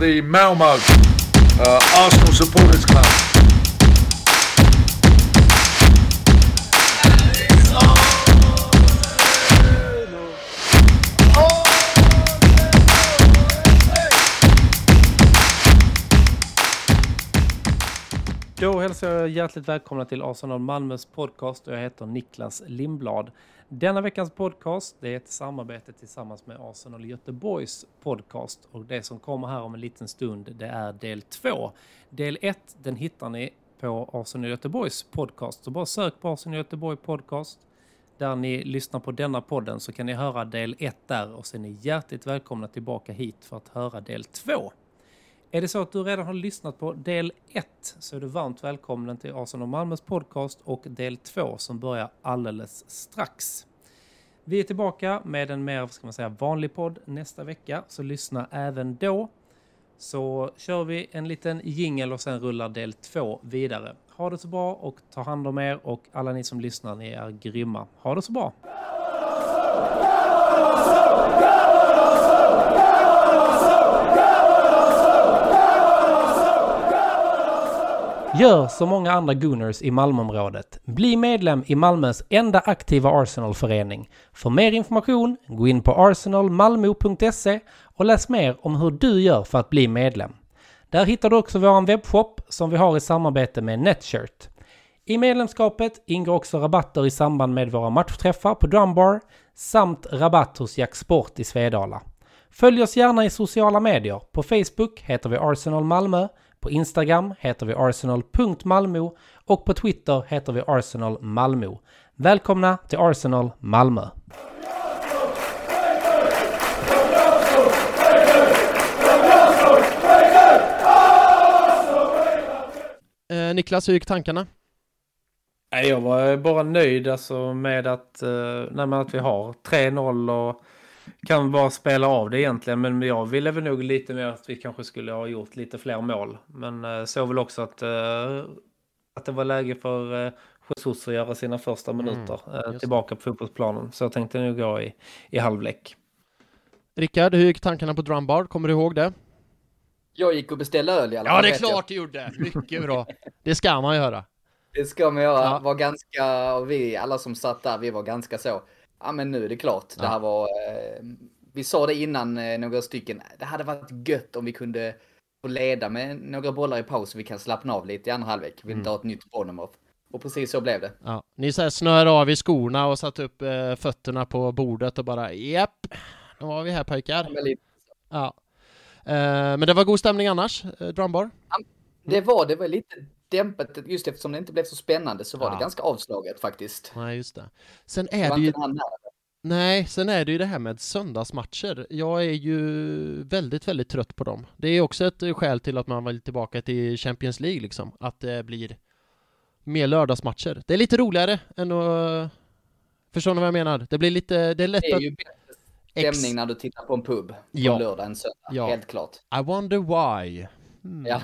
the Malmö Arsenal Supporters Club. Då hälsar jag hjärtligt välkomna till Arsenal Malmös podcast och jag heter Niklas Lindblad. Denna veckans podcast det är ett samarbete tillsammans med Arsenal Göteborgs podcast och det som kommer här om en liten stund det är del 2. Del 1 den hittar ni på Arsenal Göteborgs podcast så bara sök på Arsenal Göteborg podcast där ni lyssnar på denna podden så kan ni höra del 1 där och sen är hjärtligt välkomna tillbaka hit för att höra del 2. Är det så att du redan har lyssnat på del 1 så är du varmt välkommen till Arsenal Malmös podcast och del 2 som börjar alldeles strax. Vi är tillbaka med en mer vanlig podd nästa vecka så lyssna även då. Så kör vi en liten jingle och sen rullar del 2 vidare. Ha det så bra och ta hand om er och alla ni som lyssnar ni är grymma. Ha det så bra! Gör som många andra Gunners i Malmöområdet. Bli medlem i Malmös enda aktiva Arsenal-förening. För mer information, gå in på arsenalmalmo.se och läs mer om hur du gör för att bli medlem. Där hittar du också vår webbshop som vi har i samarbete med Netshirt. I medlemskapet ingår också rabatter i samband med våra matchträffar på Drumbar samt rabatt hos Jack Sport i Svedala. Följ oss gärna i sociala medier. På Facebook heter vi Arsenal Malmö. På Instagram heter vi arsenal.malmo och på Twitter heter vi Arsenal Malmö. Välkomna till Arsenal Malmö! Niklas, hur gick tankarna? Jag var bara nöjd med att vi har 3-0 och kan bara spela av det egentligen, men jag ville väl nog lite mer att vi kanske skulle ha gjort lite fler mål. Men såg väl också att det var läge för Jesus att göra sina första minuter tillbaka på fotbollsplanen. Så jag tänkte nu gå i halvlek. Rickard, hur gick tankarna på Drumbar? Kommer du ihåg det? Jag gick och beställde öl i alla fall. Ja, det är klart du gjorde. Mycket bra. Det ska man göra. Det ska man göra. Ja. Var ganska, och vi alla som satt där, vi var ganska så... Ja, men nu är det klart. Ja. Det här var, vi sa det innan några stycken. Det hade varit gött om vi kunde få leda med några bollar i paus. Vi kan slappna av lite i andra halvlek. Vi vill inte ha ett nytt Bournemouth. Och precis så blev det. Ja. Ni så här snörde av i skorna och satt upp fötterna på bordet och bara japp, nu var vi här pojkar. Ja. Men det var god stämning annars, Drumbar? Ja, det var lite... dämpat, just eftersom det inte blev så spännande så var det ganska avslaget faktiskt. Nej, just det. Sen är det ju... Nej, sen är det ju det här med söndagsmatcher. Jag är ju väldigt, väldigt trött på dem. Det är också ett skäl till att man vill tillbaka till Champions League liksom. Att det blir mer lördagsmatcher. Det är lite roligare än att... Förstår ni vad jag menar? Det blir lite... Det är lätt att... ju bättre stämning när du tittar på en pub på lördag än söndag. Ja. Helt klart. I wonder why... Ja.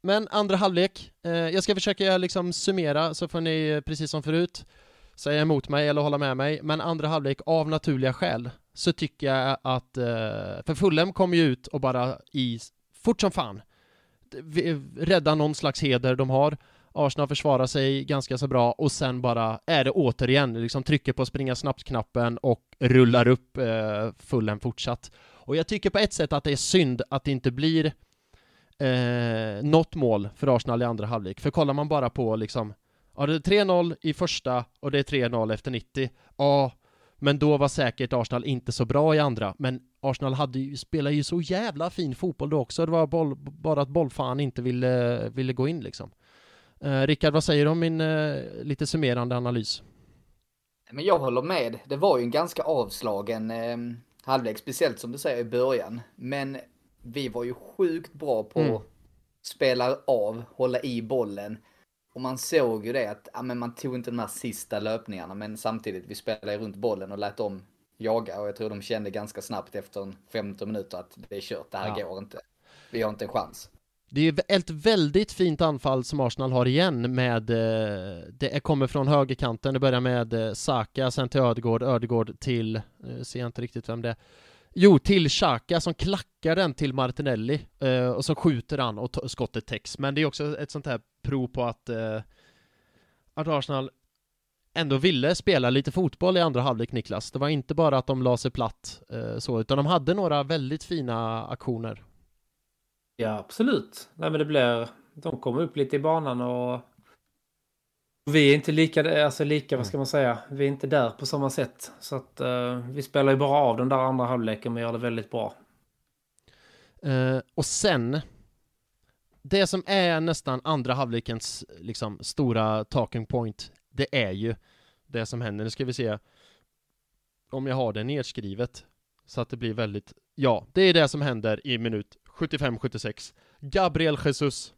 Men andra halvlek. Jag ska försöka summera så får ni precis som förut säga emot mig eller hålla med mig. Men andra halvlek av naturliga skäl så tycker jag att för Fulham kom ju ut och bara fort som fan rädda någon slags heder de har. Arsenal försvarar sig ganska så bra och sen bara är det återigen trycker på springa snabbt-knappen och rullar upp Fulham fortsatt. Och jag tycker på ett sätt att det är synd att det inte blir något mål för Arsenal i andra halvlek. För kollar man bara på det är 3-0 i första och det är 3-0 efter 90. Ja, men då var säkert Arsenal inte så bra i andra. Men Arsenal spelade ju så jävla fin fotboll då också. Det var bara att bollfan inte ville gå in . Rickard, vad säger du om min lite summerande analys? Men jag håller med. Det var ju en ganska avslagen halvlek, speciellt som du säger i början. Men vi var ju sjukt bra på att spela av, hålla i bollen. Och man såg ju det att man tog inte de här sista löpningarna. Men samtidigt, vi spelade runt bollen och lät dem jaga. Och jag tror de kände ganska snabbt efter 15 minuter att det är kört, det här går inte. Vi har inte en chans. Det är ju ett väldigt fint anfall som Arsenal har igen med, det kommer från högerkanten, det börjar med Saka, sen till Ödegård till, ser jag inte riktigt vem det är. Jo, till Xhaka som klackar den till Martinelli och så skjuter han och skottet täcks. Men det är också ett sånt här prov på att Arsenal ändå ville spela lite fotboll i andra halvlek, Niklas. Det var inte bara att de la sig platt så, utan de hade några väldigt fina aktioner. Ja, absolut. Nej, men det blir, de kommer upp lite i banan och vi är inte lika, vad ska man säga, vi är inte där på samma sätt. Så att vi spelar ju bara av den där andra halvleken, men gör det väldigt bra. Och sen, det som är nästan andra halvlekens liksom stora talking point, det är ju det som händer. Nu ska vi se om jag har det nedskrivet så att det blir väldigt... Ja, det är det som händer i minut 75-76. Gabriel Jesus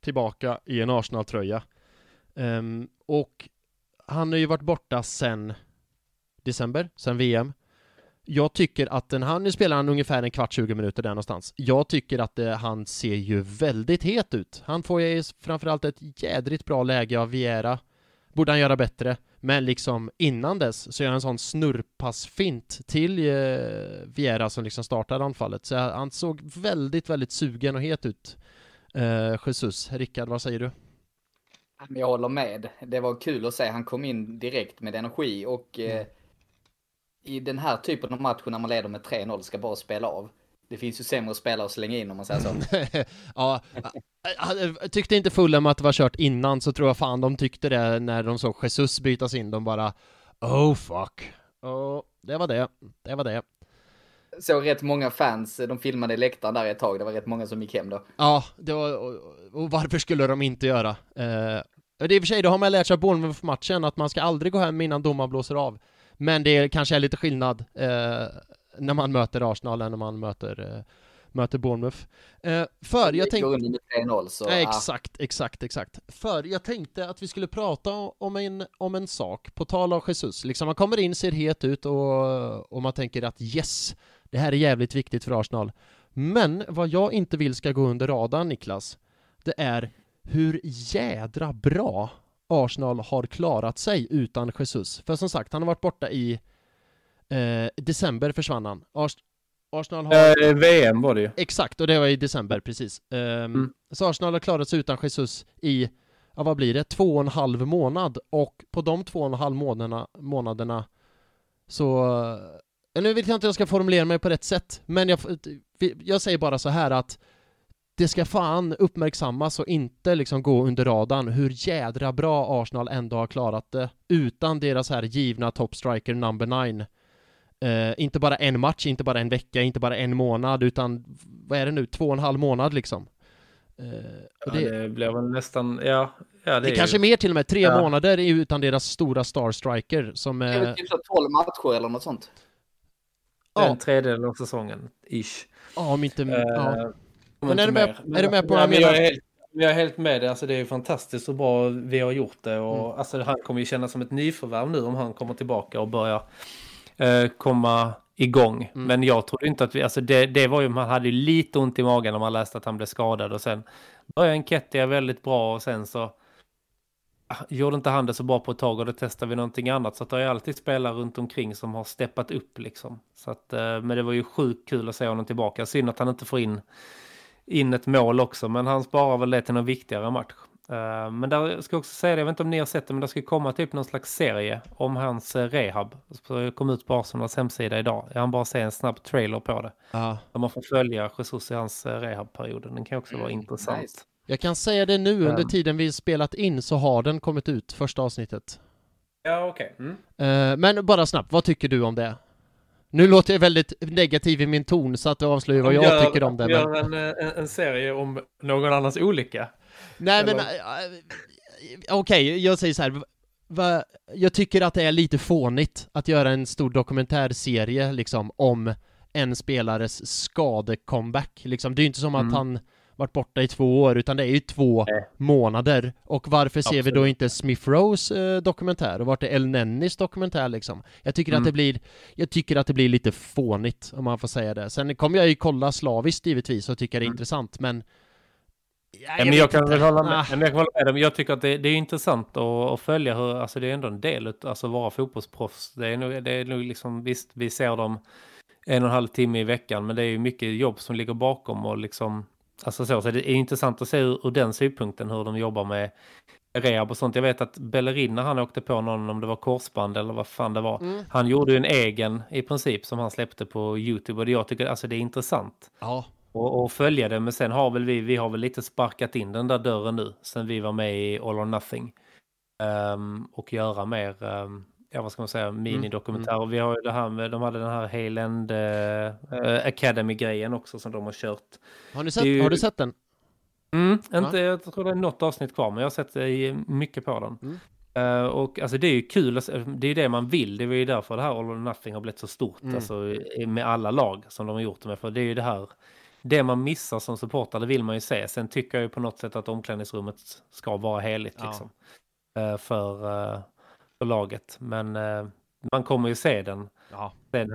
tillbaka i en Arsenal-tröja. Och han har ju varit borta sen december, sen VM. Jag tycker att nu spelar han ungefär 15-20 minuter där någonstans. Jag tycker att han ser ju väldigt het ut. Han får ju framförallt ett jädrigt bra läge av Vieira. Borde han göra bättre. Men liksom innan dess så gör han en sån snurrpassfint till Vieira som liksom startade anfallet. Så han såg väldigt, väldigt sugen och het ut. Jesus, Rickard, vad säger du? Jag håller med. Det var kul att se. Han kom in direkt med energi. Och i den här typen av match när man leder med 3-0 ska bara spela av. Det finns ju sämre spelare att slänga in om man säger så. Ja, tyckte inte Fulham att det var kört innan, så tror jag fan de tyckte det när de såg Jesus bytas in. De bara, oh fuck. Oh, det var det. Så rätt många fans, de filmade läktaren där ett tag. Det var rätt många som gick hem då. Ja, det var, och varför skulle de inte göra? Det är i och för sig, då har man lärt sig av Bournemouth-matchen att man ska aldrig gå hem innan domaren blåser av. Men det kanske är lite skillnad när man möter Arsenal än när man möter Bournemouth. För jag tänkte... Exakt. För jag tänkte att vi skulle prata om en sak på tal av Jesus. Liksom man kommer in, ser het ut och man tänker att yes, det här är jävligt viktigt för Arsenal. Men vad jag inte vill ska gå under radarn, Niklas, det är hur jädra bra Arsenal har klarat sig utan Jesus. För som sagt, han har varit borta i december försvann han. Arsenal har... VM var det ju. Exakt, och det var i december, precis. Så Arsenal har klarat sig utan Jesus i, vad blir det? 2,5 månad. Och på de 2,5 månaderna så... Nu vet jag inte om jag ska formulera mig på rätt sätt. Men jag säger bara så här att det ska fan uppmärksammas och inte liksom gå under radarn hur jädra bra Arsenal ändå har klarat det utan deras här givna toppstriker number 9. Inte bara en match, inte bara en vecka, inte bara en månad, utan vad är det nu? 2,5 månad liksom. Det blev väl nästan... Ja, det är kanske ju... mer till och med 3 månader utan deras stora starstriker. Som, det är typ 12 matcher eller något sånt. En tredjedel av säsongen, ish. Ja, om inte... Men är du med på vad jag menar? Jag är helt med det. Alltså, det är ju fantastiskt så bra vi har gjort det. Och, alltså, han kommer ju kännas som ett nyförvärv nu om han kommer tillbaka och börjar komma igång. Men jag trodde inte att vi... Alltså, det var ju... Man hade ju lite ont i magen när man läste att han blev skadad. Och sen började Nketiah väldigt bra. Och sen så gjorde inte han det så bra på ett tag. Och då testade vi någonting annat. Så att det har ju alltid spelare runt omkring som har steppat upp. Liksom. Så att, men det var ju sjukt kul att se honom tillbaka. Synd att han inte får in ett mål också, men han sparar väl det till någon viktigare match. Men där ska jag också säga det, jag vet inte om ni har sett det, men det ska komma typ någon slags serie om hans rehab. Så kom ut på Arsenals hemsida idag. Jag hann bara se en snabb trailer på det. Där man får följa Jesus i hans rehabperioden. Den kan också vara intressant. Nice. Jag kan säga det nu, under tiden vi spelat in så har den kommit ut, första avsnittet. Ja, okej. Okay. Men bara snabbt, vad tycker du om det? Nu låter jag väldigt negativ i min ton så att det avslöjar vad jag tycker om det. Vi gör en serie om någon annans olycka. Nej, eller? Men okej, jag säger så här. Jag tycker att det är lite fånigt att göra en stor dokumentärserie liksom, om en spelares skadecomeback. Liksom, det är ju inte som att han varit borta i 2 år, utan det är ju 2 månader. Och varför ser vi då inte Smith Rowe's dokumentär och vart är El Nennis dokumentär liksom? Jag tycker att det blir lite fånigt om man får säga det. Sen kommer jag ju kolla slaviskt givetvis och tycker det är intressant, men Jag kan hålla med dem. Jag tycker att det är intressant att följa hur, alltså det är ändå en del av alltså vara fotbollsproffs. Det är nog liksom, visst, vi ser dem 1,5 timme i veckan, men det är ju mycket jobb som ligger bakom och liksom, alltså så det är intressant att se ur den synpunkten hur de jobbar med rehab och sånt. Jag vet att Bellerin, när han åkte på någon, om det var korsband eller vad fan det var, han gjorde ju en egen i princip som han släppte på YouTube, och det, jag tycker alltså det är intressant. Ja. Och följa det, men sen har väl vi har lite sparkat in den där dörren nu sen vi var med i All or Nothing, och göra mer vad ska man säga, minidokumentärer. Vi har ju det här med, de hade den här Haaland Academy-grejen också som de har kört. Har du sett den? Inte, jag tror det är något avsnitt kvar, men jag har sett mycket på den. Och alltså det är ju kul, det är ju det man vill, det är ju därför det här All or Nothing har blivit så stort, alltså med alla lag som de har gjort det med, för det är ju det här, det man missar som supportare, det vill man ju se. Sen tycker jag ju på något sätt att omklädningsrummet ska vara heligt liksom, för laget, men man kommer ju se den. Sen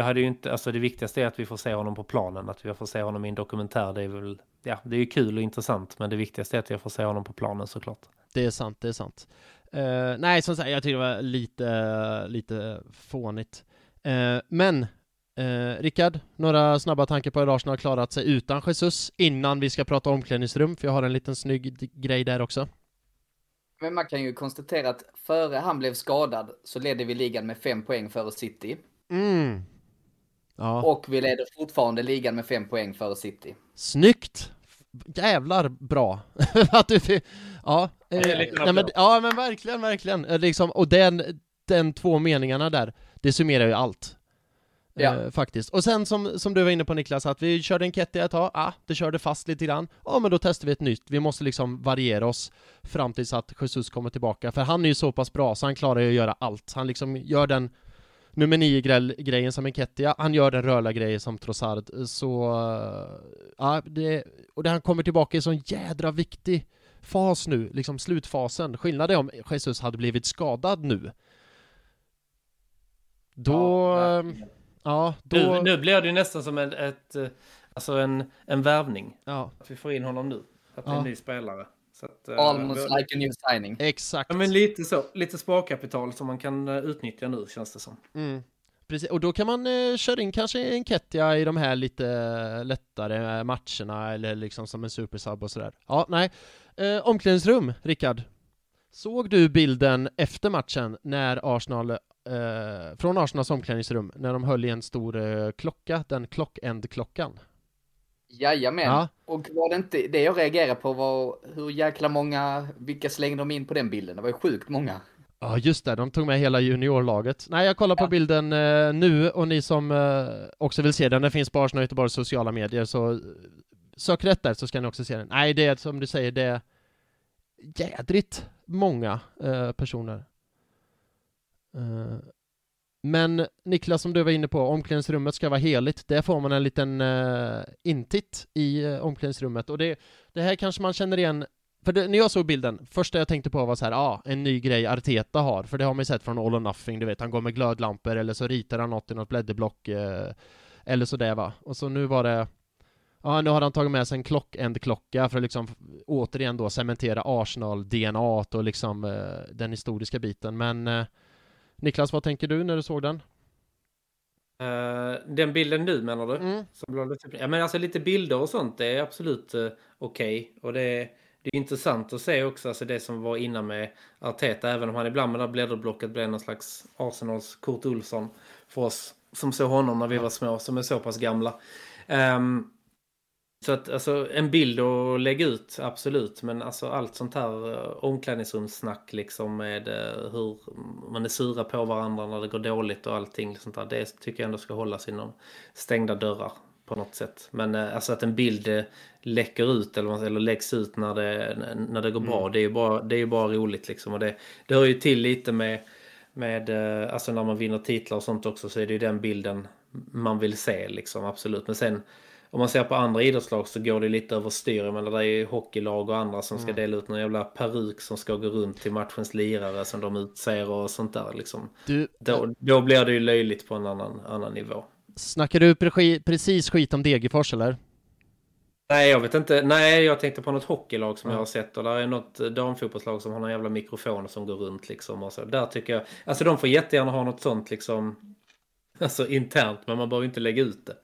hade ju inte, alltså det viktigaste är att vi får se honom på planen, att vi får se honom i en dokumentär, det är väl, ja, det är ju kul och intressant, men det viktigaste är att jag får se honom på planen, såklart. Det är sant. Nej, som sagt, jag tycker det var lite fånigt. Men Rickard, några snabba tankar på hur Arsenal har klarat sig utan Jesus innan vi ska prata omklädningsrum, för jag har en liten snygg grej där också. Men man kan ju konstatera att före han blev skadad så ledde vi ligan med 5 poäng före City. Ja. Och vi leder fortfarande ligan med 5 poäng före City. Snyggt! Jävlar bra att du men verkligen liksom, och den två meningarna där, det summerar ju allt. Faktiskt. Och sen som du var inne på, Niklas, att vi körde Nketiah ett tag, det körde fast lite grann. Men då testar vi ett nytt. Vi måste liksom variera oss fram tills att Jesus kommer tillbaka, för han är ju så pass bra så han klarar ju att göra allt. Han liksom gör den nummer 9-grejen som Nketiah, han gör den rörliga grejen som Trossard, så och han kommer tillbaka i sån jädra viktig fas nu, liksom slutfasen. Skillnaden om Jesus hade blivit skadad nu. Nu blir det ju nästan som en värvning. Att vi får in honom nu, att det är en ny spelare. Så att, almost like a new signing. Exakt. Ja, men lite sparkapital som man kan utnyttja nu, känns det som. Precis. Och då kan man köra in kanske Nketiah i de här lite lättare matcherna, eller liksom som en supersub och sådär. Omklädningsrum, Rickard. Såg du bilden efter matchen när Arsenal från Arsenals omklädningsrum när de höll i en stor klocka, den klockendklockan? Jajamän. Och var det inte det jag reagerade på var hur jäkla många, vilka slängde de in på den bilden? Det var ju sjukt många. Ja, just det, de tog med hela juniorlaget. Nej, jag kollar på bilden nu, och ni som också vill se den, den finns på Arsenal Göteborgs sociala medier, så sök rätt där så ska ni också se den. Nej, det är som du säger, det är jädrigt många personer. Men Niklas, som du var inne på, omklädningsrummet ska vara heligt. Där får man en liten intitt i omklädningsrummet. Och det här kanske man känner igen. För när jag såg bilden, första jag tänkte på var så här, en ny grej Arteta har. För det har man ju sett från All or Nothing, du vet. Han går med glödlampor, eller så ritar han något i något blädderblock. Eller så där, va. Och så nu var det... nu har han tagit med sig en klockendklocka för att liksom återigen då cementera Arsenal-DNAt och liksom den historiska biten. Men... Niklas, vad tänker du när du såg den? Den bilden nu, menar du? Ja, men alltså lite bilder och sånt, det är absolut okej. Och det är intressant att se också, alltså det som var innan med Arteta, även om han ibland med det här blädderblocket blev någon slags Arsenals Kurt Olsson för oss som såg honom när vi var små, som är så pass gamla. Så att, alltså, en bild att lägga ut, absolut. Men alltså, allt sånt här omklädningsrumssnack liksom, med hur man är sura på varandra när det går dåligt och allting sånt där, det tycker jag ändå ska hållas inom stängda dörrar på något sätt. Men alltså, att en bild läcker ut eller läggs ut när det går bra, det är ju bara roligt liksom. Och det hör ju till lite med alltså, när man vinner titlar och sånt också, så är det ju den bilden man vill se liksom, absolut. Men sen om man ser på andra idrottslag så går det lite över styr, men det är ju hockeylag och andra som ska dela ut någon jävla peruk som ska gå runt till matchens lirare som de utser och sånt där liksom. Då blir det ju löjligt på en annan nivå. Snackar du precis skit om Degerfors, eller? Nej, jag vet inte. Nej, jag tänkte på något hockeylag som jag har sett. Och där är något damfotbollslag som har någon jävla mikrofon som går runt liksom. Och så. Där tycker jag... Alltså de får jättegärna ha något sånt liksom... Alltså internt, men man behöver inte lägga ut det.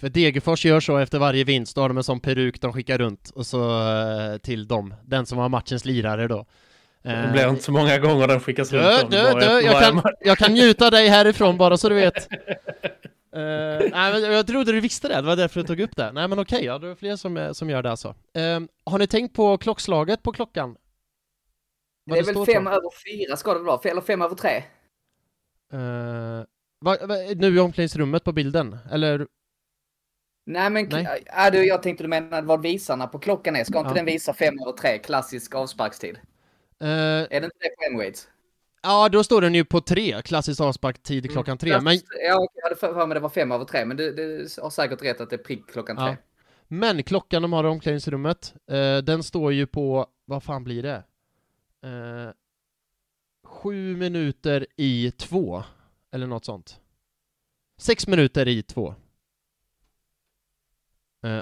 För Degerfors gör så efter varje vinst. Då har de en sån peruk de skickar runt. Och så till dem. Den som var matchens lirare då. Det blir inte så många gånger den skickas runt. Jag kan njuta dig härifrån bara så du vet. Nej, jag trodde du visste det. Det var därför du tog upp det. Nej, men okej. Ja, det är fler som gör det alltså. Har ni tänkt på klockslaget på klockan? Vad det är väl 3:05 ska det vara. Eller 3:05. Nu i omklädningsrummet på bilden. Eller... Nej, men jag tänkte du menade vad visarna på klockan är. Ska inte den visa 3:05? Klassisk avsparkstid. Är det inte det på Emirates? Ja, då står den ju på 3. Klassisk avsparktid klockan 3. Men... Ja, jag hade för mig det var 3:05. Men du har säkert rätt att det är prick klockan 3. Men klockan de har i omklädningsrummet, den står ju på, vad fan blir det? 7:57. Eller något sånt. 6:57.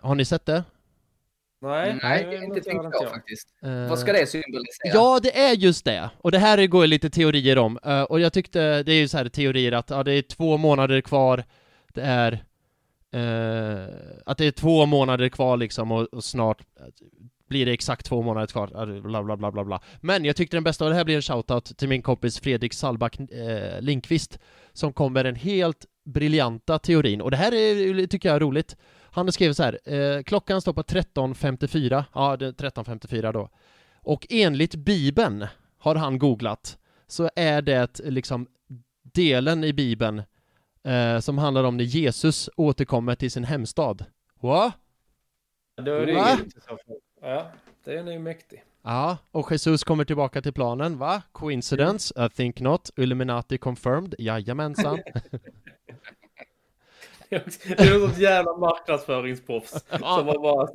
Har ni sett det? Nej, det är inte tänkt på faktiskt. Vad ska det symbolisera? Ja, det är just det. Och det här går lite teorier om. Och jag tyckte, det är ju så här teorier att det är 2 månader kvar. Det är att det är 2 månader kvar liksom och snart blir det exakt 2 månader kvar. Bla, bla, bla, bla, bla. Men jag tyckte den bästa, och det här blir en shoutout till min kompis Fredrik Salback Linkvist som kom med den helt briljanta teorin. Och det här är, tycker jag är roligt. Han skrev så här, klockan står på 13:54. Ja, det är 13:54 då. Och enligt Bibeln har han googlat så är det liksom delen i Bibeln som handlar om när Jesus återkommer till sin hemstad. Va? Då är det ju inte så. Ja, det är ju mäktig. Ja, och Jesus kommer tillbaka till planen, va? Coincidence? I think not. Illuminati confirmed. Jajamensan. Det är något jävla marknadsföringsproffs som var bara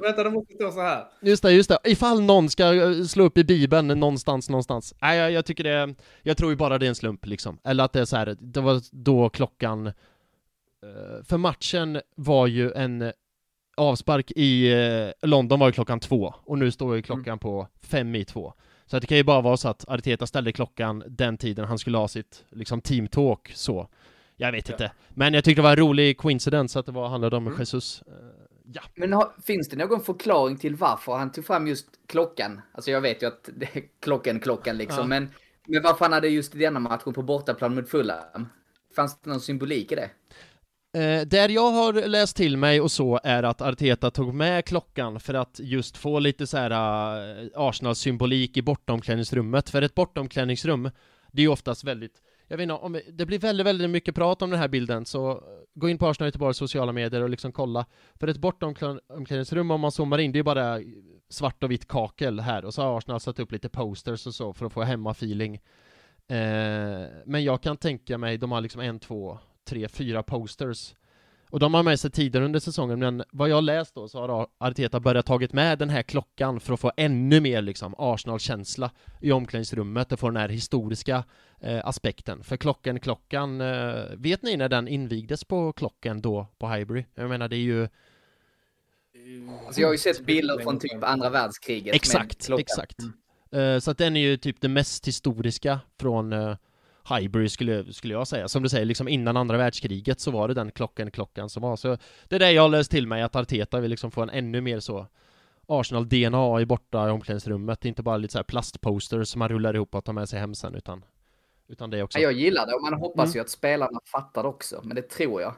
vänta, det måste stå så här. Just det. Ifall någon ska slå upp i Bibeln någonstans. Nej, jag tycker det, jag tror ju bara det är en slump liksom. Eller att det är så här, det var då klockan för matchen var ju en avspark i London var ju klockan 2 och nu står ju klockan på 5:05. Så att det kan ju bara vara så att Arteta ställde klockan den tiden han skulle ha sitt liksom teamtalk så. Jag vet inte. Men jag tyckte det var en rolig coincidence att det var handlade om Jesus. Ja. Men finns det någon förklaring till varför han tog fram just klockan? Alltså jag vet ju att det är klockan liksom. Ja. Men varför han hade just i denna matchen på bortaplan mot Fulham? Fanns det någon symbolik i det? Där jag har läst till mig och så är att Arteta tog med klockan för att just få lite så här Arsenal-symbolik i bortomklädningsrummet. För ett bortomklädningsrum, det är ju oftast väldigt... Jag vet inte, om det blir väldigt, väldigt mycket prat om den här bilden så gå in på Arsenal Göteborgs sociala medier och liksom kolla. För ett bortomklädningsrum om man zoomar in, det är bara svart och vitt kakel här. Och så har Arsenal satt upp lite posters och så för att få hemmafeeling. Men jag kan tänka mig, de har liksom 1, 2, 3, 4 posters. Och de har med sig tidigare under säsongen. Men vad jag läst då så har Arteta börjat tagit med den här klockan för att få ännu mer liksom Arsenal-känsla i omklädningsrummet och få den här historiska aspekten. För klockan. Vet ni när den invigdes på klockan då på Highbury? Jag menar det är ju... Alltså jag har ju sett bilder från typ andra världskriget. Exakt. Så att den är ju typ det mest historiska från... Highbury skulle jag säga. Som du säger, liksom innan andra världskriget så var det den klockan som var. Så det är det jag läste till mig att Arteta vill liksom få en ännu mer så Arsenal-DNA i borta i omklädningsrummet. Inte bara lite så här plastposter som man rullar ihop och tar med sig hem sen utan det också. Jag gillar det och man hoppas ju att spelarna fattar också. Men det tror jag.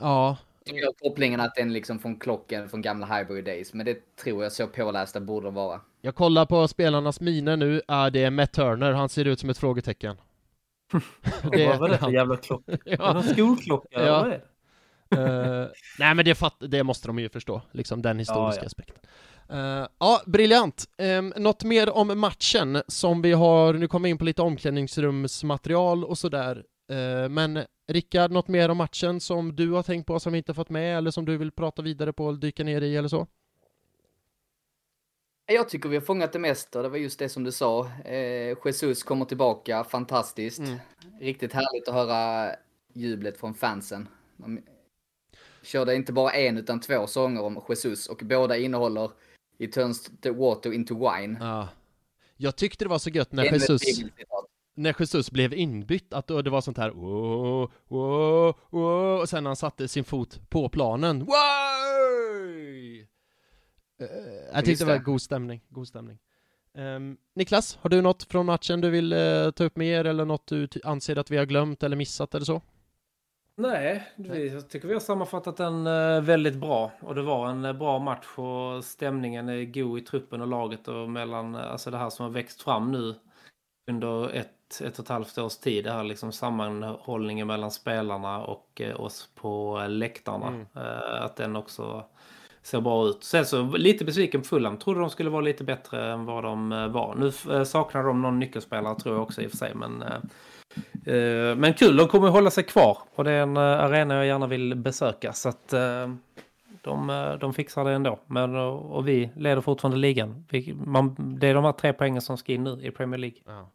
Ja. Jag gillar kopplingen att den liksom från klockan från gamla Highbury Days. Men det tror jag så pålästa borde vara. Jag kollar på spelarnas miner nu. Det är Matt Turner. Han ser ut som ett frågetecken. Det var väl en jävla klocka. Ja. Skolklocka. Ja. Nej, men det måste de ju förstå. Liksom den historiska aspekten. Ja, briljant. Något mer om matchen som vi har... Nu kommer vi in på lite omklädningsrumsmaterial och sådär. Men Rickard, något mer om matchen som du har tänkt på som vi inte fått med eller som du vill prata vidare på och dyka ner i eller så? Jag tycker vi har fångat det mesta. Det var just det som du sa. Jesus kommer tillbaka. Fantastiskt. Riktigt härligt att höra jublet från fansen. körde inte bara en utan två sånger om Jesus och båda innehåller It turns the water into wine. Ja. Jag tyckte det var så gött när Jesus blev inbytt att det var sånt här oh, oh, oh, och sen han satte sin fot på planen. Jag tyckte det var god stämning. Niklas, har du något från matchen du vill ta upp med er eller något du anser att vi har glömt eller missat eller så? Nej, jag tycker vi har sammanfattat den väldigt bra och det var en bra match och stämningen är god i truppen och laget och mellan alltså det här som har växt fram nu under ett och ett halvt års tid, det här liksom sammanhållningen mellan spelarna och oss på läktarna, att den också ser bra ut. Sen så lite besviken på Fulham, trodde de skulle vara lite bättre än vad de var. Nu saknar de någon nyckelspelare tror jag också i och för sig, men kul, de kommer hålla sig kvar och det är en arena jag gärna vill besöka så att de fixar det ändå. Men, och vi leder fortfarande ligan. Det är de här 3 poängen som ska in nu i Premier League. Ja.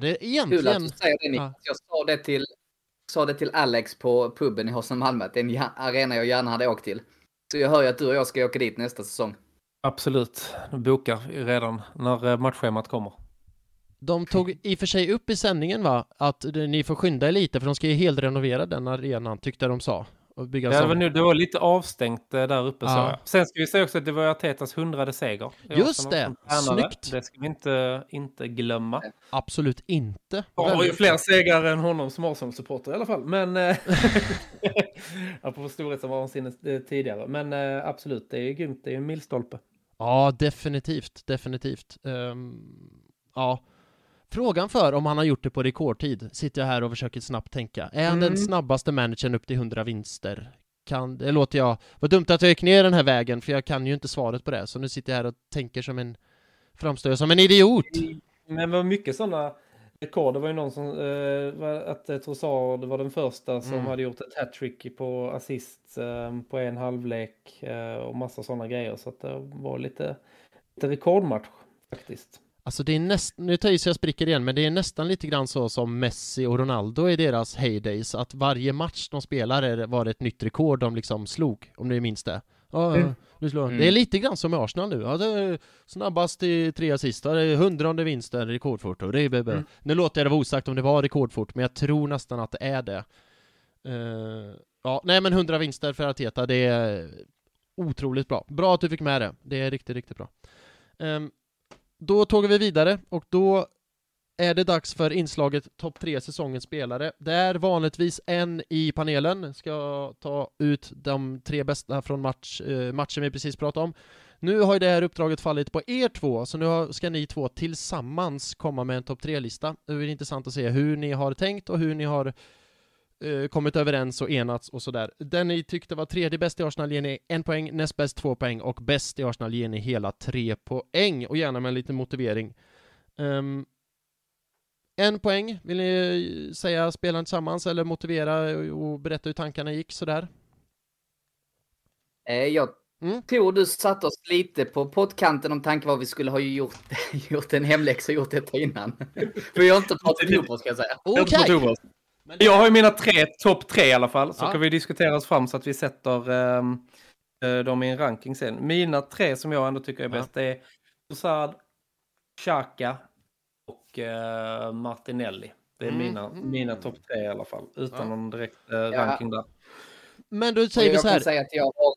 Det är egentligen... Kul att du säger det, Niklas. Ja. Jag sa det till Alex på pubben i Arsenal Malmö. Det är en arena jag gärna hade åkt till. Så jag hör ju att du och jag ska åka dit nästa säsong. Absolut. De bokar redan när matchschemat kommer. De tog i och för sig upp i sändningen va? Att ni får skynda er lite för de ska ju helt renovera den arenan tyckte de sa. Det var lite avstängt där uppe så. Sen ska vi säga också att det var Artetas 100:e seger. Just det, snyggt. Det ska vi inte glömma. Absolut inte. Jag har ju fler segrar än honom som Arsenal-supporter i alla fall. Men apropå storhet som var vansinnigt tidigare. Men absolut, det är ju grymt. Det är ju en milstolpe. Ja, definitivt. Ja. Frågan för om han har gjort det på rekordtid sitter jag här och försöker snabbt tänka. Är han den snabbaste managern upp till 100 vinster? Det låter jag... Vad dumt att jag gick ner den här vägen för jag kan ju inte svaret på det. Så nu sitter jag här och tänker som en... Framstår som en idiot. Men det var mycket sådana rekord. Det var ju någon som... att Trossard var den första som hade gjort ett hat-trick på assist på en halvlek och massa sådana grejer. Så att det var lite rekordmatch faktiskt. Alltså det är nu tar jag spricker igen, men det är nästan lite grann så som Messi och Ronaldo i deras heydays, att varje match de spelar var ett nytt rekord de liksom slog, om ni minns det. Det är lite grann som i Arsenal nu. Alltså, snabbast i 3 assist, 100:e vinsten, rekordfort. Nu låter jag det vara osagt om det var rekordfort, men jag tror nästan att det är det. 100 vinster för Arteta, det är otroligt bra. Bra att du fick med det. Det är riktigt, riktigt bra. Då tog vi vidare och då är det dags för inslaget topp 3 säsongens spelare. Det är vanligtvis en i panelen. Ska ta ut de 3 bästa från matchen vi precis pratade om. Nu har ju det här uppdraget fallit på er 2. Så nu ska ni 2 tillsammans komma med en topp 3-lista. Det är intressant att se hur ni har tänkt och hur ni har kommit överens och enats och sådär. Den ni tyckte var 3:e bäst i Arsenal ger ni 1 poäng, näst bäst 2 poäng och bäst i Arsenal ger ni hela 3 poäng och gärna med en liten motivering. 1 poäng, vill ni säga spelaren tillsammans eller motivera och berätta hur tankarna gick sådär? Jag tror du satt oss lite på poddkanten om tanken vad vi skulle ha gjort en hemläxa och gjort detta innan. För jag har inte pratat ihop oss, ska jag säga. Okej. Jag har ju mina 3, topp 3 i alla fall. Så kan vi diskutera oss fram så att vi sätter dem i en ranking sen. Mina 3 som jag ändå tycker är bäst är Trossard, Xhaka och Martinelli. Det är mina topp 3 i alla fall. Utan någon direkt ranking där. Men då säger vi så här. Säga att jag har...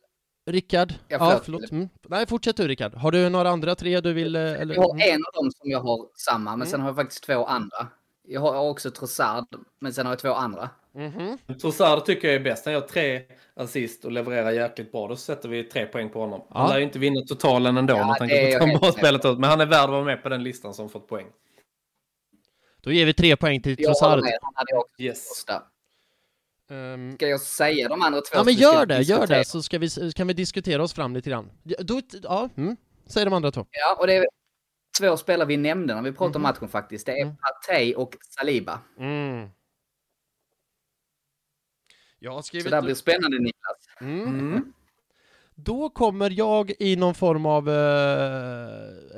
Rickard. Förlåt. Nej, fortsätt du Rickard. Har du några andra 3 du vill... Eller... Jag har en av dem som jag har samma. Men sen har jag faktiskt 2 andra. Jag har också Trossard, men sen har jag 2 andra. Trossard tycker jag är bäst. Han gör 3 assist och levererar jäkligt bra. Då sätter vi 3 poäng på honom. Han lär ju inte vinna totalen ändå. Men han är värd att vara med på den listan som fått poäng. Då ger vi 3 poäng till Trossard. Yes. Ska jag säga de andra 2? Ja, men gör det. Så kan vi diskutera oss fram lite grann. Säg de andra 2. Ja, och det är... 2 spelare vi nämnde när vi pratade om matchen faktiskt. Det är Partey och Saliba. Så där blir spännande, Niklas. Då kommer jag i någon form av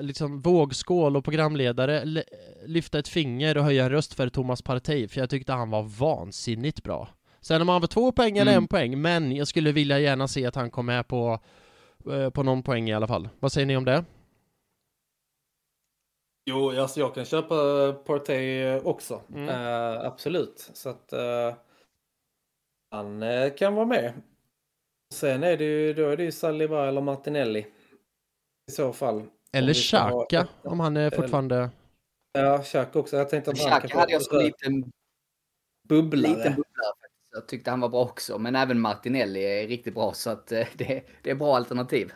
liksom vågskål och programledare lyfta ett finger och höja röst för Thomas Partey. För jag tyckte han var vansinnigt bra. Sen om han får 2 poäng eller 1 poäng, men jag skulle vilja gärna se att han kom med på någon poäng i alla fall. Vad säger ni om det? Jo, alltså jag kan köpa Partey också. Absolut. Så att han kan vara med. Sen är det ju, då är det ju Saliba eller Martinelli i så fall. Eller Xhaka, om han är fortfarande... Ja, Xhaka också. Jag tänkte att Xhaka hade jag som liten bubblare. Jag tyckte han var bra också. Men även Martinelli är riktigt bra. Så att det är bra alternativ.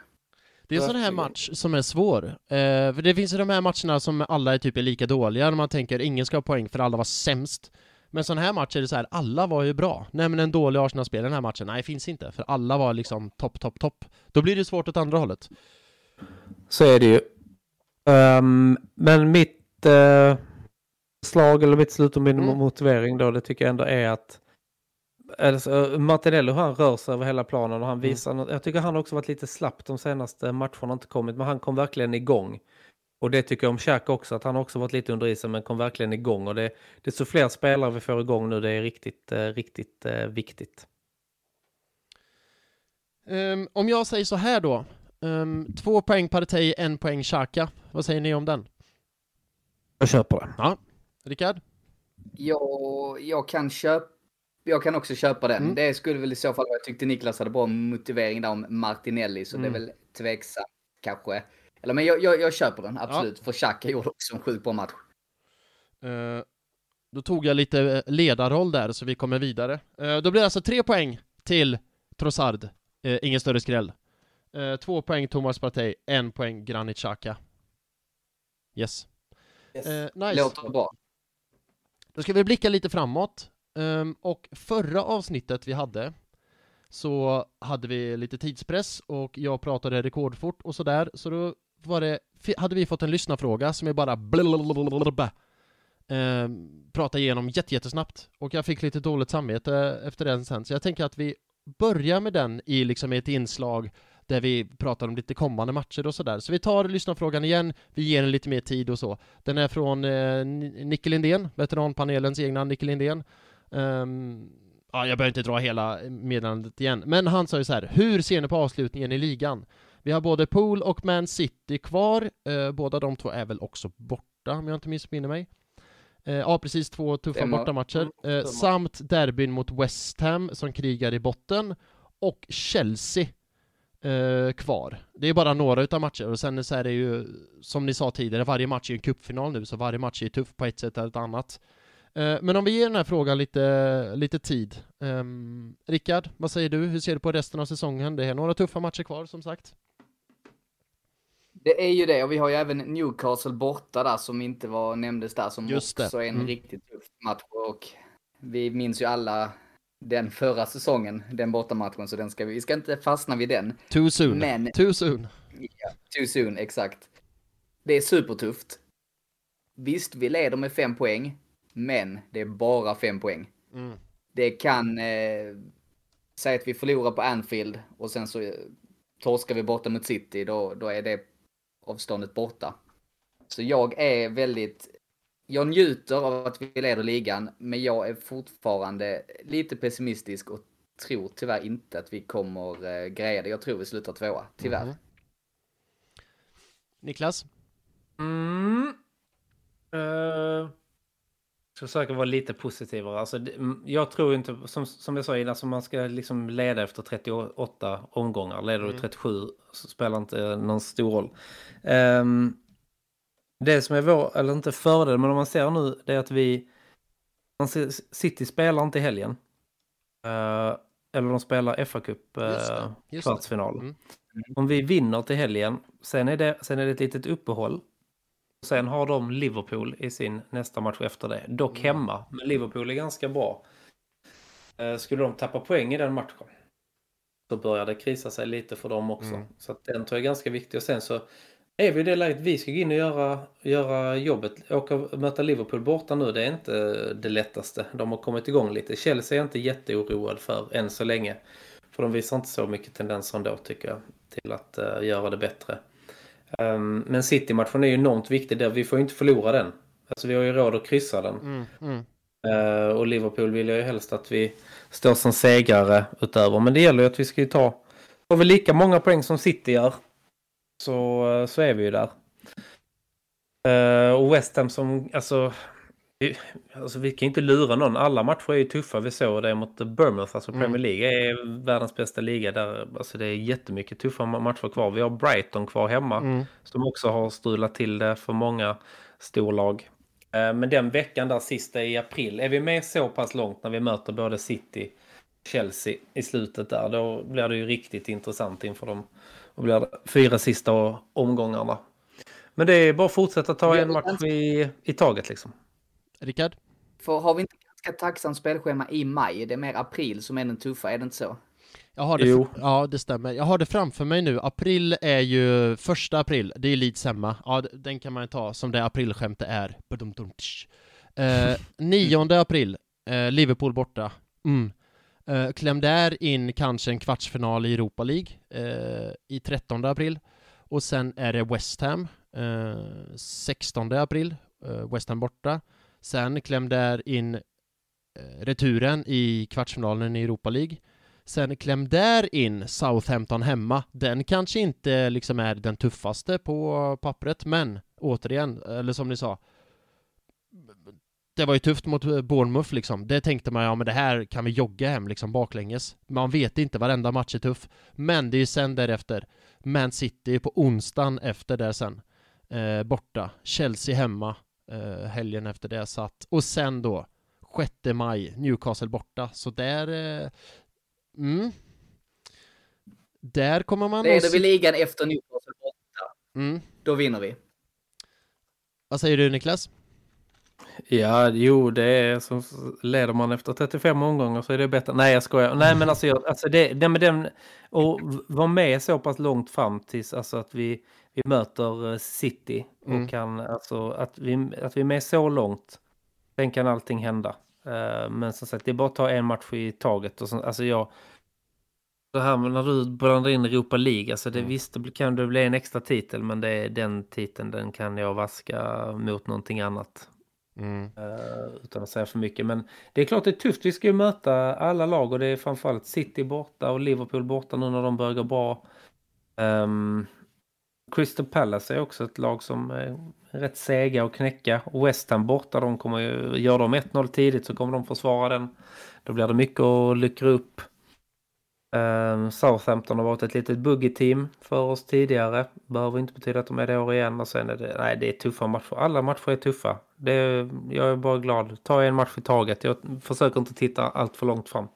Det är en sån här match som är svår. För det finns ju de här matcherna som alla är typ lika dåliga. När man tänker ingen ska ha poäng för alla var sämst. Men sån här match är det så här, alla var ju bra. Nej, men en dålig Arsenal-spel den här matchen. Nej, finns inte. För alla var liksom topp. Då blir det svårt åt andra hållet. Så är det ju. Men mitt slag eller mitt slut och min motivering då, det tycker jag ändå är att alltså, Martinelli, han rör sig över hela planen och han visar jag tycker han också varit lite slapp de senaste matcherna, inte kommit, men han kom verkligen igång. Och det tycker jag om Xhaka också, att han också varit lite under isen men kom verkligen igång, och det är så fler spelare vi får igång nu, det är riktigt viktigt. Om jag säger så här då, 2 poäng Partey, 1 poäng Xhaka. Vad säger ni om den? Jag köper den. Ja. Rickard? Jag kan också köpa den. Det skulle väl i så fall, jag tyckte Niklas hade bra motivering där om Martinelli, så det är väl tveksamt kanske. Eller men jag köper den, absolut. Ja. För Xhaka gjorde också en 7 på match. Då tog jag lite ledarroll där, så vi kommer vidare. Då blir det alltså 3 poäng till Trossard. Ingen större skräll. 2 poäng Thomas Partey, 1 poäng Granit Xhaka. Yes. Nice. Låter bra. Då ska vi blicka lite framåt. Och förra avsnittet vi hade, så hade vi lite tidspress och jag pratade rekordfort och sådär. Så då var det, hade vi fått en lyssnarfråga som är bara prata igenom jättesnabbt. Och jag fick lite dåligt samvete efter den sen. Så jag tänker att vi börjar med den i liksom ett inslag där vi pratar om lite kommande matcher och sådär. Så vi tar lyssnarfrågan igen. Vi ger den lite mer tid och så. Den är från Nicke Lindén, veteranpanelens egna Nicke Lindén. Jag behöver inte dra hela meddelandet igen. Men han sa ju så här: hur ser ni på avslutningen i ligan? Vi har både Pool och Man City kvar. Båda de två är väl också borta, om jag inte missminner mig. Precis, 2 tuffa bortamatcher. Samt derbyn mot West Ham som krigar i botten. Och Chelsea kvar. Det är bara några utav matcher. Och sen så är det ju, som ni sa tidigare, varje match är en cupfinal nu. Så varje match är tuff på ett sätt eller ett annat. Men om vi ger den här frågan lite tid. Rickard, vad säger du? Hur ser du på resten av säsongen? Det är några tuffa matcher kvar, som sagt. Det är ju det, och vi har ju även Newcastle borta där som inte var nämndes där, som också är en riktigt tuff match. Och vi minns ju alla den förra säsongen, den bortamatchen, så den vi ska inte fastna vid den. Too soon. Ja, too soon, exakt. Det är supertufft. Visst, vi leder med 5 poäng. Men det är bara 5 poäng. Det kan säga att vi förlorar på Anfield och sen så torskar vi borta mot City. Då är det avståndet borta. Så jag njuter av att vi leder ligan, men jag är fortfarande lite pessimistisk och tror tyvärr inte att vi kommer greja det. Jag tror vi slutar 2, tyvärr. Niklas? Jag försöker vara lite positivare. Alltså, jag tror inte, som jag sa innan, alltså man ska liksom leda efter 38 omgångar. Leder du 37 så spelar inte någon stor roll. Det som är eller inte fördel, men om man ser nu, det är att City spelar inte i helgen. Eller de spelar FA Cup kvartsfinal. Om vi vinner till helgen, sen är det ett litet uppehåll. Sen har de Liverpool i sin nästa match efter det. Dock hemma. Men Liverpool är ganska bra. Skulle de tappa poäng i den matchen, så börjar det krisa sig lite för dem också. Så att den tror jag är ganska viktig. Och sen så är vi i det läget. Vi ska gå in och göra jobbet. Och möta Liverpool borta nu, det är inte det lättaste. De har kommit igång lite. Chelsea är inte jätteoroad för än så länge. För de visar inte så mycket tendenser ändå, tycker jag, till att göra det bättre. Men City-matchen är ju enormt viktig där. Vi får ju inte förlora den. Alltså vi har ju råd att kryssa den. Och Liverpool vill jag ju helst att vi står som segrare utöver. Men det gäller ju att vi ska ju ta över lika många poäng som City gör. Så är vi ju där. Och West Ham som... Alltså vi kan inte lura någon. Alla matcher är ju tuffa. Vi såg det mot Bournemouth. Alltså Premier League är världens bästa liga där. Alltså det är jättemycket tuffa matcher kvar. Vi har Brighton kvar hemma. Som också har strulat till det för många storlag. Men den veckan där sista i april. Är vi med så pass långt när vi möter både City och Chelsea i slutet där. Då blir det ju riktigt intressant inför dem. Och blir det 4 sista omgångarna. Men det är bara att fortsätta ta en match i taget liksom. Rickard? För har vi inte ganska tacksamt spelschema i maj? Det är mer april som är den tuffa, är det inte så? Ja, det stämmer. Jag har det framför mig nu. April är ju 1 april. Det är ju Leeds hemma. Ja, den kan man ta som det aprilskämtet är. 9 april. Liverpool borta. Kläm där in kanske en kvartsfinal i Europa League i 13 april. Och sen är det West Ham 16 april. West Ham borta. Sen kläm där in returen i kvartsfinalen i Europa League. Sen kläm där in Southampton hemma. Den kanske inte liksom är den tuffaste på pappret. Men återigen, eller som ni sa. Det var ju tufft mot Bournemouth liksom. Det tänkte man, ja men det här kan vi jogga hem liksom baklänges. Man vet inte, varenda match är tuff. Men det är ju sen därefter. Man City på onsdagen efter det sen. Borta. Chelsea hemma. Helgen efter det satt. Och sen då, 6 maj, Newcastle borta. Så där... Där kommer man... Leder vi ligan efter Newcastle borta, då vinner vi. Vad säger du, Niklas? Ja, jo, det är... Så leder man efter 35 omgångar så är det bättre. Nej, jag skojar. Nej, men alltså, och var med så pass långt fram tills alltså, att vi möter City och kan, alltså, att vi är med så långt, sen kan allting hända. Men som sagt, det är bara att ta en match i taget. Och så, alltså det här när du blandar in Europa League, alltså det visst kan det bli en extra titel, men det är den titeln, den kan jag vaska mot någonting annat. Utan att säga för mycket. Men det är klart det är tufft, vi ska ju möta alla lag och det är framförallt City borta och Liverpool borta nu när de börjar gå bra. Crystal Palace är också ett lag som är rätt sega och knäcka. West Ham borta, de kommer ju, gör de 1-0 tidigt så kommer de försvara den. Då blir det mycket att luckra upp. Southampton har varit ett litet buggy-team för oss tidigare. Behöver inte betyda att de är det år igen. Och sen är det, nej, det är tuffa matcher. Alla matcher är tuffa. Jag är bara glad. Ta en match i taget. Jag försöker inte titta allt för långt fram.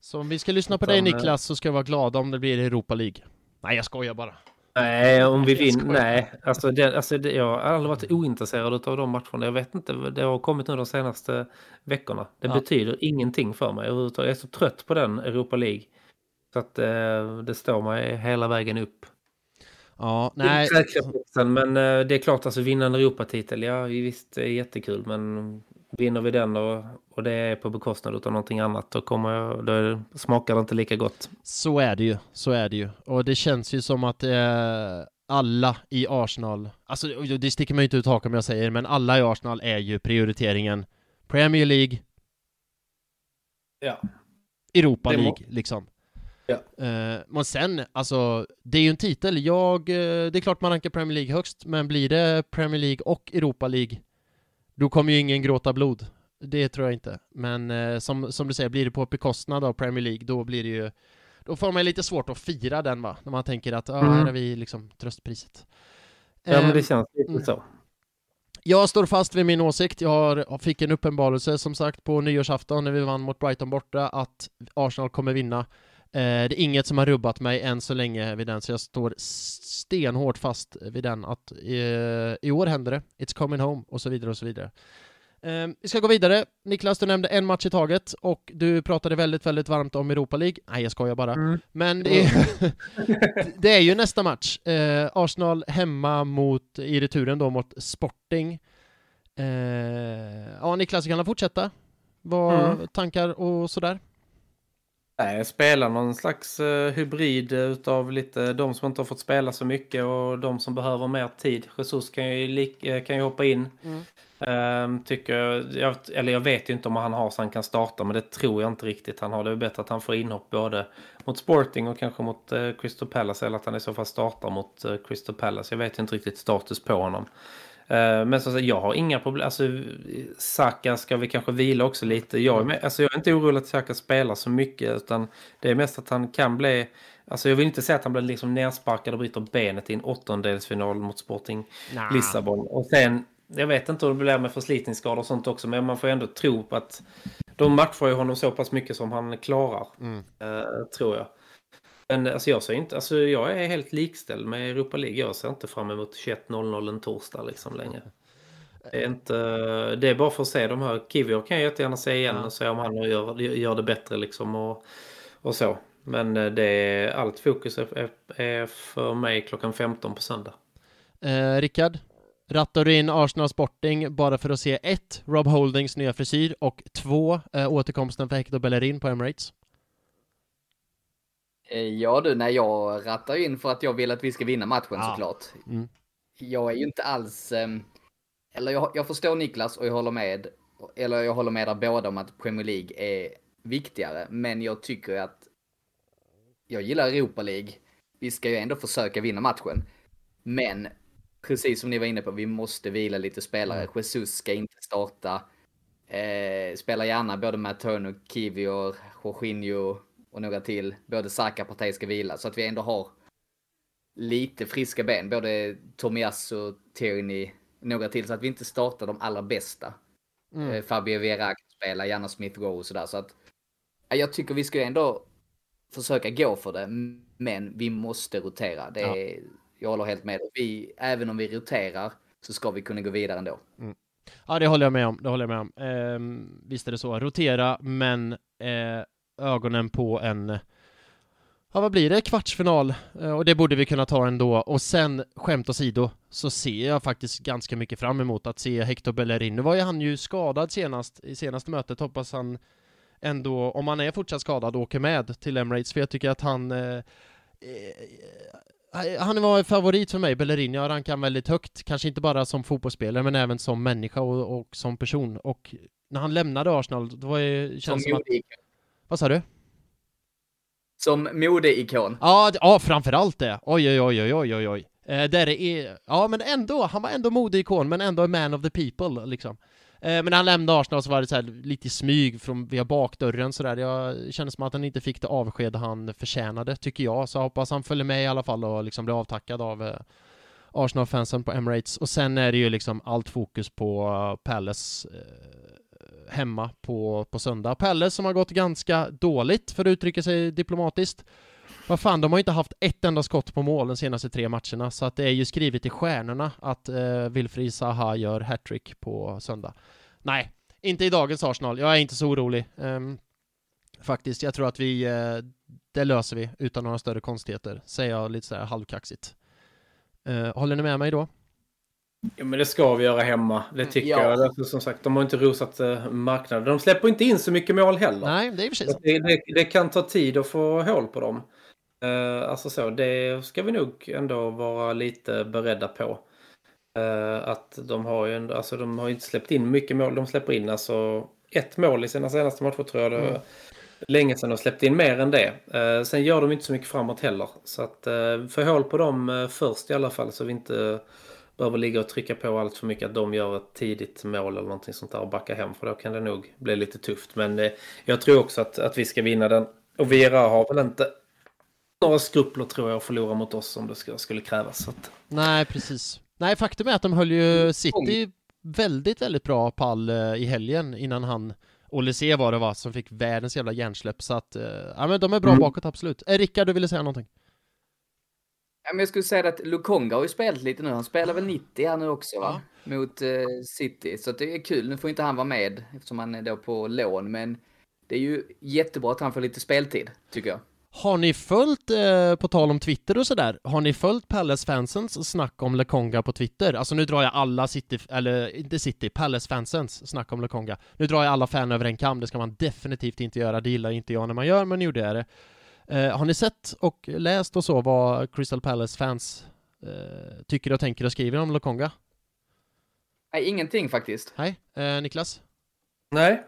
Så om vi ska lyssna på dig, Niklas, så ska jag vara glad om det blir Europa League. Nej, jag skojar bara. Nej, om vi vinner. Nej, jag har aldrig varit ointresserad av de matcherna. Jag vet inte, det har kommit nu de senaste veckorna. Det betyder ingenting för mig. Jag är så trött på den Europa League. Så att det står mig hela vägen upp. Ja, nej. Men det är klart, alltså vinna en Europa-titel, ja visst, det är jättekul. Men vinner vi den och det är på bekostnad av någonting annat, då smakar det inte lika gott. Så är det ju. Och det känns ju som att alla i Arsenal, alltså det sticker mig inte ut hakan om jag säger, men alla i Arsenal är ju prioriteringen Premier League, Europa League liksom. Men sen, alltså det är ju en titel, det är klart man rankar Premier League högst, men blir det Premier League och Europa League, då kommer ju ingen gråta blod. Det tror jag inte. Men som du säger, blir det på bekostnad av Premier League, då blir det ju, då får man lite svårt att fira den, va? När man tänker att här är vi liksom tröstpriset. Ja, men det känns lite så. Jag står fast vid min åsikt. Jag fick en uppenbarelse, som sagt, på nyårsafton när vi vann mot Brighton borta, att Arsenal kommer vinna. Det är inget som har rubbat mig än så länge vid den, så jag står stenhårt fast vid den, att i år händer det, it's coming home och så vidare och så vidare. Vi ska gå vidare. Niklas, du nämnde en match i taget och du pratade väldigt, väldigt varmt om Europa League. Nej, jag skojar bara. Men det är ju nästa match. Arsenal hemma i returen då mot Sporting. Niklas, kan fortsätta? Vad tankar och sådär? Nej, spelar någon slags hybrid utav lite de som inte har fått spela så mycket och de som behöver mer tid. Jesus kan ju hoppa in. Jag vet ju inte om han har så han kan starta, men det tror jag inte riktigt han har. Det är bättre att han får inhopp både mot Sporting och kanske mot Crystal Palace, eller att han i så fall startar mot Crystal Palace. Jag vet inte riktigt status på honom. Men som sagt, jag har inga problem. Alltså, Saka ska vi kanske vila också lite. Jag är inte orolig att Saka spelar så mycket, utan det är mest att han kan bli... Alltså jag vill inte säga att han blir liksom nedsparkad och bryter benet i en 8-delsfinal mot Sporting Lissabon. Och sen, jag vet inte om det blir med förslitningsskador och sånt också, men man får ändå tro på att de matchar ju honom så pass mycket som han klarar, tror jag. Men alltså jag är helt likställd med Europa League. Jag ser inte fram emot 21:00 en torsdag liksom längre. Det är bara för att se de här. Kivior kan jag jättegärna se igen och se om han gör det bättre liksom och så. Men det är allt fokus är för mig 15:00 på söndag. Rickard, rattar du in Arsenal Sporting bara för att se 1. Rob Holdings nya frisyr och 2. Återkomsten för Hector Bellerin på Emirates? Ja du, när jag rattar in för att jag vill att vi ska vinna matchen såklart. Jag är ju inte alls... Eller jag förstår Niklas och jag håller med. Eller jag håller med där båda om att Premier League är viktigare. Men jag tycker att... Jag gillar Europa League. Vi ska ju ändå försöka vinna matchen. Men precis som ni var inne på, vi måste vila lite spelare. Jesus ska inte starta. Spela gärna både Matone, Kivior, Jorginho... och några till, både Saka och Partey ska vila, så att vi ändå har lite friska ben, både Tomias och Tierney, några till, så att vi inte startar de allra bästa. Fabio Vieira kan spela, Janna Smith-Rowe och sådär, så att jag tycker vi ska ändå försöka gå för det, men vi måste rotera. Jag håller helt med. Även om vi roterar så ska vi kunna gå vidare ändå. Ja, det håller jag med om. Visst är det så, rotera, men ögonen på en vad blir det? Kvartsfinal. Och det borde vi kunna ta ändå. Och sen, skämt åsido, så ser jag faktiskt ganska mycket fram emot att se Hector Bellerin. Nu var ju han ju skadad i senaste mötet. Hoppas han ändå, om han är fortsatt skadad, åker med till Emirates. För jag tycker att han var en favorit för mig, Bellerin. Jag rankar han väldigt högt. Kanske inte bara som fotbollsspelare, men även som människa och som person. Och när han lämnade Arsenal, då känns det som att... Vad sa du? Som modeikon. Ja, framförallt det. Oj. Där är, ja, men ändå, han var ändå modeikon, men ändå man of the people liksom. Men när han lämnade Arsenal så var det så här lite smyg via bakdörren så där. Jag kände som att han inte fick det avsked han förtjänade, tycker jag. Så jag hoppas han följer med i alla fall och liksom blir avtackad av Arsenal-fansen på Emirates. Och sen är det ju liksom allt fokus på Palace hemma på söndag. Pelle som har gått ganska dåligt, för att uttrycka sig diplomatiskt. Vad fan, de har ju inte haft ett enda skott på mål de senaste 3 matcherna, så att det är ju skrivet i stjärnorna att Wilfried Zaha gör hattrick på söndag. Nej, inte i dagens Arsenal. Jag är inte så orolig. Faktiskt, jag tror att vi det löser vi utan några större konstigheter, säger jag lite så här halvkaxigt. Håller ni med mig då? Ja, men det ska vi göra hemma. Det tycker jag. Därför, som sagt, de har inte rosat marknaden. De släpper inte in så mycket mål heller. Nej, det är precis. Det kan ta tid att få hål på dem. Det ska vi nog ändå vara lite beredda på. Att de har ju ändå, alltså de har inte släppt in mycket mål. De släpper in alltså 1 mål i sina senaste matcher, tror jag. Länge sedan de släppte in mer än det. Sen gör de inte så mycket framåt heller. Så att få hål på dem först i alla fall, så vi inte behöver ligga och trycka på allt för mycket att de gör ett tidigt mål eller någonting sånt där och backa hem, för då kan det nog bli lite tufft. Men jag tror också att vi ska vinna den. Och Vera har väl inte några skrupler, tror jag, att förlora mot oss om det skulle krävas. Så att... Nej, precis. Nej, faktum är att de höll ju City väldigt, väldigt bra pall i helgen innan han, Olle C var det, va, som fick världens jävla hjärnsläpp. Så att, ja, men de är bra bakåt, absolut. Rickard, du ville säga någonting? Men jag skulle säga att Lokonga har ju spelat lite nu. Han spelar väl 90 här nu också, va? Mot City. Så det är kul. Nu får inte han vara med eftersom han är då på lån. Men det är ju jättebra att han får lite speltid, tycker jag. Har ni följt, på tal om Twitter och sådär, har ni följt Palace-fansens snack om Lokonga på Twitter? Alltså nu drar jag alla Palace-fansens snack om Lokonga. Nu drar jag alla fan över en kam. Det ska man definitivt inte göra. Det gillar inte jag när man gör, men gjorde jag det. Har ni sett och läst och så vad Crystal Palace fans tycker och tänker och skriver om Lokonga? Nej, ingenting faktiskt. Nej, Niklas? Nej.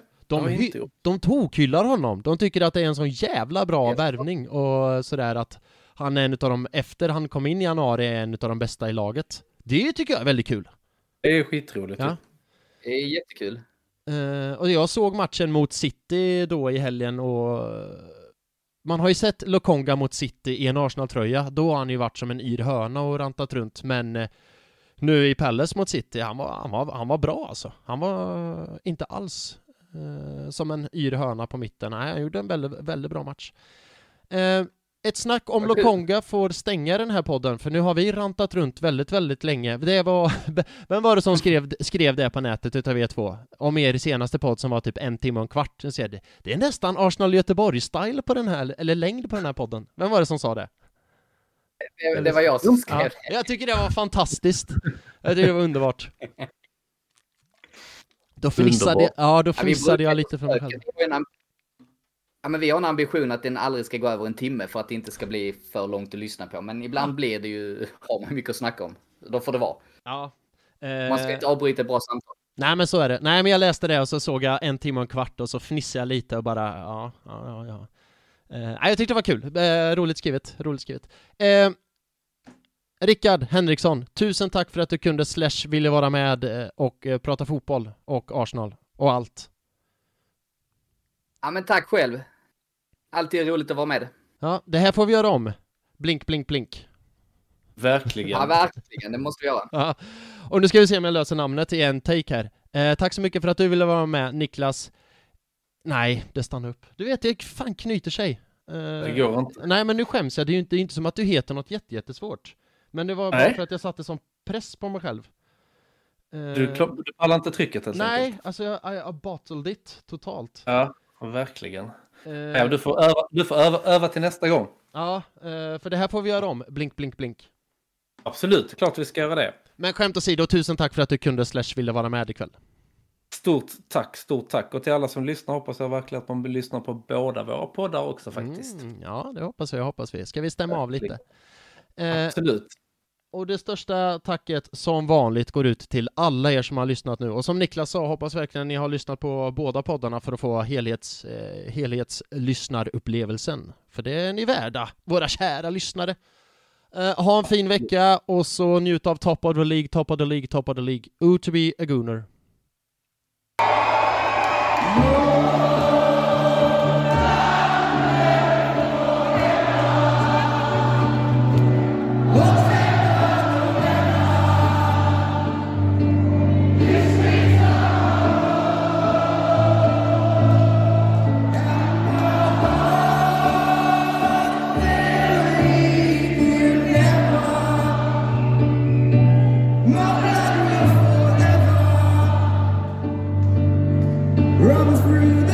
De tokhyllar honom. De tycker att det är en sån jävla bra värvning och sådär, att han är en utav dem, efter han kom in i januari, är en utav de bästa i laget. Det tycker jag är väldigt kul. Det är skitroligt. Ja. Det är jättekul. Och jag såg matchen mot City då i helgen, och man har ju sett Lokonga mot City i en Arsenal-tröja. Då har han ju varit som en yr hörna och rantat runt, men nu i Palace mot City, han var bra alltså. Han var inte alls som en yr hörna på mitten. Nej, han gjorde en väldigt, väldigt bra match. Ett snack om Lokonga får stänga den här podden, för nu har vi rantat runt väldigt, väldigt länge. Det var, vem var det som skrev det på nätet utav E2? Om er senaste podd som var typ 1 timme och en kvart. Det är nästan Arsenal Göteborg-style på den här, eller längd på den här podden. Vem var det som sa det? Det var jag som skrev det. Ja, jag tycker det var fantastiskt. Jag tycker det var underbart. Då flissade jag lite för mig själv. Ja, men vi har en ambition att den aldrig ska gå över en timme för att det inte ska bli för långt att lyssna på. Men ibland blir det ju, har man mycket att snacka om. Då får det vara. Ja. Man ska inte avbryta bra samtal. Nej, men så är det. Nej, men jag läste det och så såg jag 1 timme och en kvart och så fnissade jag lite och bara, ja. Jag tyckte det var kul. Roligt skrivet. Rickard Henriksson, tusen tack för att du kunde ville vara med och prata fotboll och Arsenal och allt. Ja, men tack själv. Alltid roligt att vara med. Ja, det här får vi göra om. Blink, blink, blink. Verkligen. Ja, verkligen. Det måste vi göra. Ja. Och nu ska vi se om jag löser namnet i en take här. Tack så mycket för att du ville vara med, Niklas. Nej, det stannar upp. Du vet, det fan knyter sig. Det går inte. Nej, men nu skäms jag. Det är inte som att du heter något jättesvårt. Men det var bara för att jag satte som press på mig själv. Du pallar inte trycket helt enkelt. Nej, alltså jag bottled it totalt. Ja. Verkligen. Du får öva till nästa gång. Ja, för det här får vi göra om. Blink, blink, blink. Absolut, klart vi ska göra det. Men skämt åsido, tusen tack för att du kunde ville vara med ikväll. Stort tack. Och till alla som lyssnar, hoppas jag verkligen att man vill lyssna på båda våra poddar också faktiskt. Ja, det hoppas vi. Ska vi stämma verkligen av lite? Absolut. Och det största tacket som vanligt går ut till alla er som har lyssnat nu. Och som Niklas sa, hoppas verkligen ni har lyssnat på båda poddarna för att få helhetslyssnarupplevelsen. För det är ni värda, våra kära lyssnare. Ha en fin vecka och så njut av Top of the League. Ooh, to be a Gooner. Run through